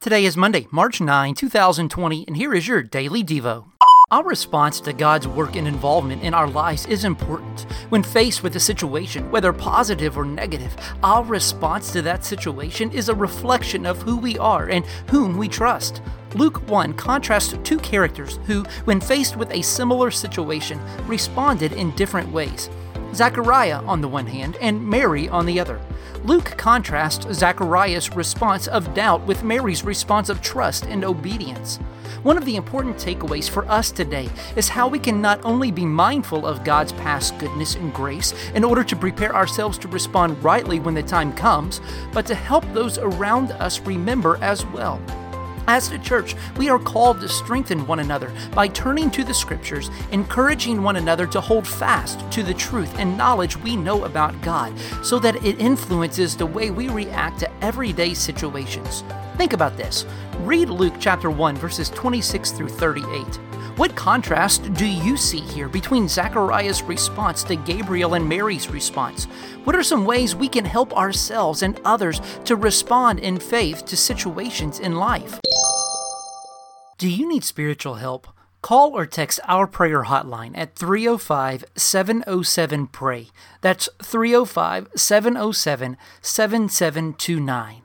Today is Monday, March 9, 2020, and here is your Daily Devo. Our response to God's work and involvement in our lives is important. When faced with a situation, whether positive or negative, our response to that situation is a reflection of who we are and whom we trust. Luke 1 contrasts two characters who, when faced with a similar situation, responded in different ways. Zechariah on the one hand, and Mary on the other. Luke contrasts Zechariah's response of doubt with Mary's response of trust and obedience. One of the important takeaways for us today is how we can not only be mindful of God's past goodness and grace in order to prepare ourselves to respond rightly when the time comes, but to help those around us remember as well. As the church, we are called to strengthen one another by turning to the Scriptures, encouraging one another to hold fast to the truth and knowledge we know about God, so that it influences the way we react to everyday situations. Think about this. Read Luke chapter 1, verses 26 through 38. What contrast do you see here between Zechariah's response to Gabriel and Mary's response? What are some ways we can help ourselves and others to respond in faith to situations in life? Do you need spiritual help? Call or text our prayer hotline at 305-707-PRAY. That's 305-707-7729.